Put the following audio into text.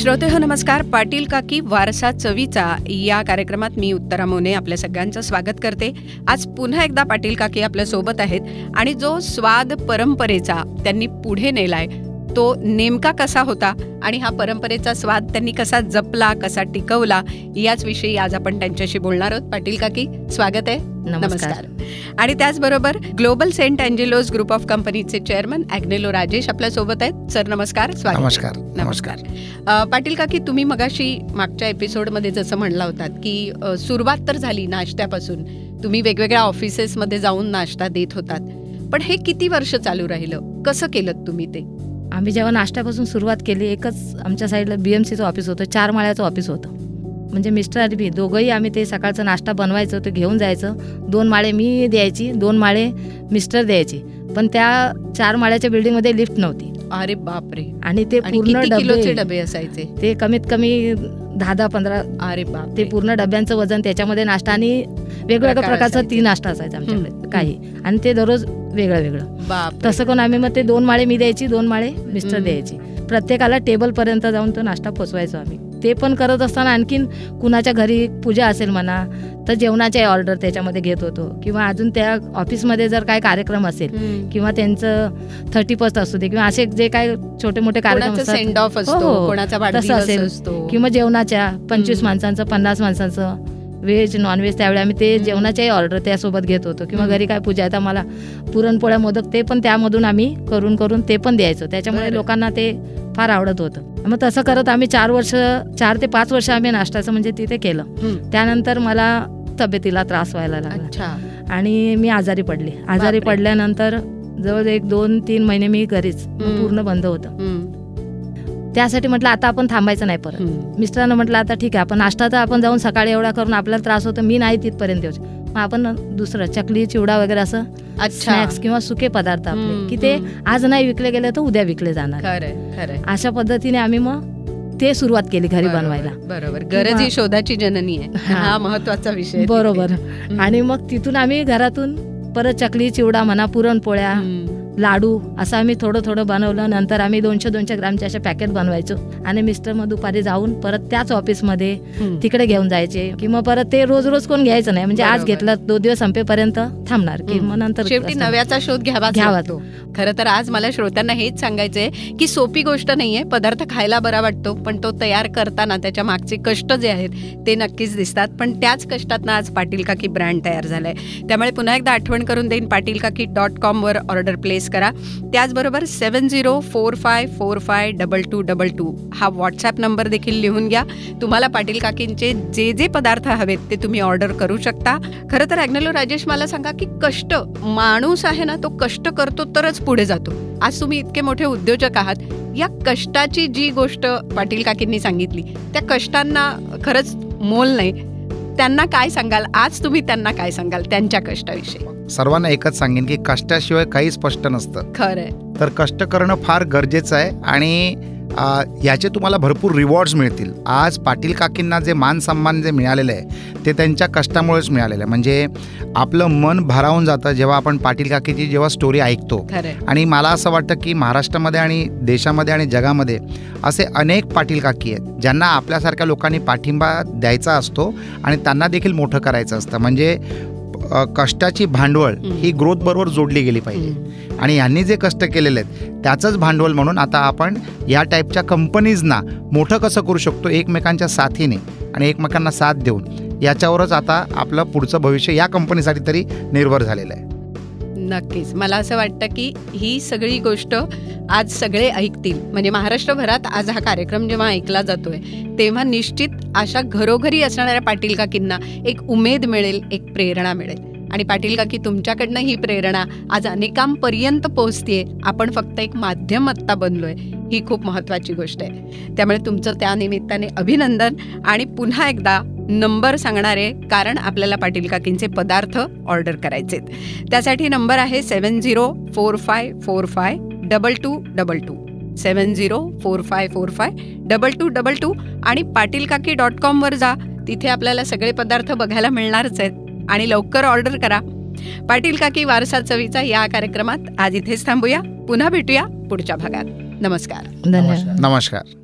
श्रोतेहो नमस्कार. पाटील काकी वारसा चवीचा या कार्यक्रमात मी उत्तरा मोने आपल्या सगळ्यांचं स्वागत करते. आज पुन्हा एकदा पाटील काकी आपल्या सोबत आहेत आणि जो स्वाद परंपरेचा त्यांनी पुढे नेलाय तो नेमका कसा होता आणि हा परंपरेचा स्वाद त्यांनी कसा जपला, कसा टिकवला, याच विषयी आज आपण त्यांच्याशी बोलणार आहोत. पाटील काकी स्वागत आहे. नमस्कार. आणि त्याचबरोबर global Saint Angelo's group of कंपनीचे चेअरमन अग्नेलो राजेश आपल्या सोबत आहेत. सर नमस्कार. स्वागत. नमस्कार. नमस्कार. पाटील काकी, तुम्ही मगाशी मागच्या एपिसोडमध्ये जसं म्हणला होतात की सुरुवात तर झाली नाश्त्यापासून, तुम्ही वेगवेगळ्या ऑफिसेसमध्ये जाऊन नाश्ता देत होतात, पण हे किती वर्ष चालू राहिलं, कसं केलं तुम्ही ते? आम्ही जेव्हा नाश्त्यापासून सुरुवात केली, एकच आमच्या साईडला बीएमसीचं ऑफिस होतं, 4 माळ्याचं ऑफिस होतं, म्हणजे मिस्टर आणि मी दोघंही आम्ही ते सकाळचं नाश्ता बनवायचं, ते घेऊन जायचं. 2 माळे मी द्यायची, 2 माळे मिस्टर द्यायची, पण त्या 4 माळ्याच्या बिल्डिंगमध्ये लिफ्ट नव्हती. अरे बापरे. आणि ते पूर्ण किलोचे डबे असायचे, ते कमीत कमी 10-15. अरे बाप. ते पूर्ण डब्यांचं वजन, त्याच्यामध्ये नाश्ता आणि वेगवेगळ्या प्रकारचा 3 नाश्ता असायचा आमच्याकडे काही, आणि ते दररोज वेगळं वेगळं. तसं करून आम्ही मग ते 2 माळे मी द्यायची, 2 माळे मिस्टर द्यायची, प्रत्येकाला टेबलपर्यंत जाऊन तो नाश्ता पोचवायचो आम्ही. ते पण करत असताना आणखीन कुणाच्या घरी पूजा असेल म्हणा तर जेवणाच्या ऑर्डर त्याच्यामध्ये घेत होतो, किंवा अजून त्या ऑफिसमध्ये जर काय कार्यक्रम असेल किंवा त्यांचं 31st असू दे किंवा असे जे काय छोटे मोठे कार्यक्रम सेंड ऑफ असतो तसं असेल, किंवा जेवणाच्या 25 माणसांचं 50 माणसांचं व्हेज नॉनव्हेज, त्यावेळी आम्ही ते जेवणाच्याही ऑर्डर त्यासोबत घेत होतो. किंवा घरी काय पूजा आहे, मला पुरणपोळ्या मोदक ते पण त्यामधून आम्ही करून करून ते पण द्यायचो, त्याच्यामुळे लोकांना ते फार आवडत होतं. मग तसं करत आम्ही 4 ते 5 वर्ष आम्ही नाश्त्याचं म्हणजे तिथे केलं. त्यानंतर मला तब्येतीला त्रास व्हायला लागला आणि मी आजारी पडले. आजारी पडल्यानंतर जवळजवळ 1-2-3 महिने मी घरीच, पूर्ण बंद होतं. त्यासाठी म्हटलं आता आपण थांबायचं नाही. परत मिस्टरांना म्हटलं आता ठीक आहे, आपण नाश्ता तर आपण जाऊन सकाळी एवढा करून आपल्याला त्रास होतो, मी नाही तिथपर्यंत येऊ. मग आपण दुसरं चकली चिवडा वगैरे असं स्नॅक्स किंवा सुके पदार्थ आपले की ते आज नाही विकले गेले तर उद्या विकले जाणार, अशा पद्धतीने आम्ही मग ते सुरुवात केली घरी बनवायला. बरोबर. गरज ही शोधाची जननी आहे, हा महत्वाचा विषय. बरोबर. आणि मग तिथून आम्ही घरातून परत चकली चिवडा म्हणा, पुरणपोळ्या, लाडू असं आम्ही थोडं थोडं बनवलं. नंतर आम्ही 200-200 ग्रामचे असे पॅकेट बनवायचो आणि मिस्टर मग दुपारी जाऊन परत त्याच ऑफिसमध्ये तिकडे घेऊन जायचे. की मग परत ते रोज रोज कोण घ्यायचं नाही, म्हणजे आज घेतला 2 दिवस संपेपर्यंत थांबणार, की मग नंतर शेवटी नव्याचा शोध घ्यावा तो. खरं तर आज मला श्रोत्यांना हेच सांगायचंय की सोपी गोष्ट नाहीये. पदार्थ खायला बरा वाटतो, पण तो तयार करताना त्याच्या मागचे कष्ट जे आहेत ते नक्कीच दिसतात. पण त्याच कष्टातनं आज पाटील काकी ब्रँड तयार झालाय, त्यामुळे पुन्हा एकदा आठवण करून देईन, patilkaki.com वर ऑर्डर प्लेस करा. त्याचबरोबर 7045452222 हा व्हॉट्सअप नंबर देखील लिहून घ्या. तुम्हाला पाटील काकींचे जे जे पदार्थ हवेत ते तुम्ही ऑर्डर करू शकता. खरं तर अग्नेलो राजेश, मला सांगा की कष्ट, माणूस आहे ना तो कष्ट करतो तरच पुढे जातो. आज तुम्ही इतके मोठे उद्योजक आहात, या कष्टाची जी गोष्ट पाटील काकींनी सांगितली त्या कष्टांना खरंच मोल नाही. त्यांना काय सांगाल आज तुम्ही, त्यांना काय सांगाल त्यांच्या कष्टाविषयी? सर्वांना एकच सांगेन की कष्टाशिवाय काही स्पष्ट नसतं. खरं. तर कष्ट करणं फार गरजेचं आहे आणि याचे तुम्हाला भरपूर रिवॉर्ड्स मिळतील. आज पाटील काकींना जे मान सन्मान जे मिळालेलं आहे ते त्यांच्या कष्टामुळेच मिळालेलं आहे. म्हणजे आपलं मन भारावून जातं जेव्हा आपण पाटील काकीची जेव्हा स्टोरी ऐकतो. आणि मला असं वाटतं की महाराष्ट्रामध्ये आणि देशामध्ये आणि जगामध्ये असे अनेक पाटील काकी आहेत ज्यांना आपल्यासारख्या लोकांनी पाठिंबा द्यायचा असतो आणि त्यांना देखील मोठं करायचं असतं. म्हणजे कष्टाची भांडवल ही ग्रोथ बरोबर जोडली गेली पाहिजे आणि यांनी जे कष्ट केलेले आहेत त्याचंच भांडवल म्हणून आता आपण या टाईपच्या कंपनीजना मोठं कसं करू शकतो एकमेकांच्या साथीने आणि एकमेकांना साथ देऊन, याच्यावरच आता आपलं पुढचं भविष्य या कंपनीसाठी तरी निर्भर झालेलं आहे. नक्कीच. मला असं वाटतं की ही सगळी गोष्ट आज सगळे ऐकतील. म्हणजे महाराष्ट्रभरात आज हा कार्यक्रम जेव्हा ऐकला जातोय तेव्हा निश्चित अशा घरोघरी असणाऱ्या पाटील काकींना एक उमेद मिळेल, एक प्रेरणा मिळेल. आणि पाटील काकी, तुमच्याकडनं ही प्रेरणा आज अनेकांपर्यंत पोहोचतेय. आपण फक्त एक माध्यम आत्ता बनलोय, ही खूप महत्त्वाची गोष्ट आहे. त्यामुळे तुमचं त्यानिमित्ताने अभिनंदन. आणि पुन्हा एकदा नंबर सांगणारे, कारण आपल्याला पाटील काकींचे पदार्थ ऑर्डर करायचे, त्यासाठी नंबर आहे 7045452222 7045452222. आणि patilkaki.com वर जा, तिथे आपल्याला सगळे पदार्थ बघायला मिळणारच आहेत आणि लवकर ऑर्डर करा. पाटील काकी वारसा चवीचा या कार्यक्रमात आज इथेच थांबूया. पुन्हा भेटूया पुढच्या भागात. नमस्कार. नमस्कार.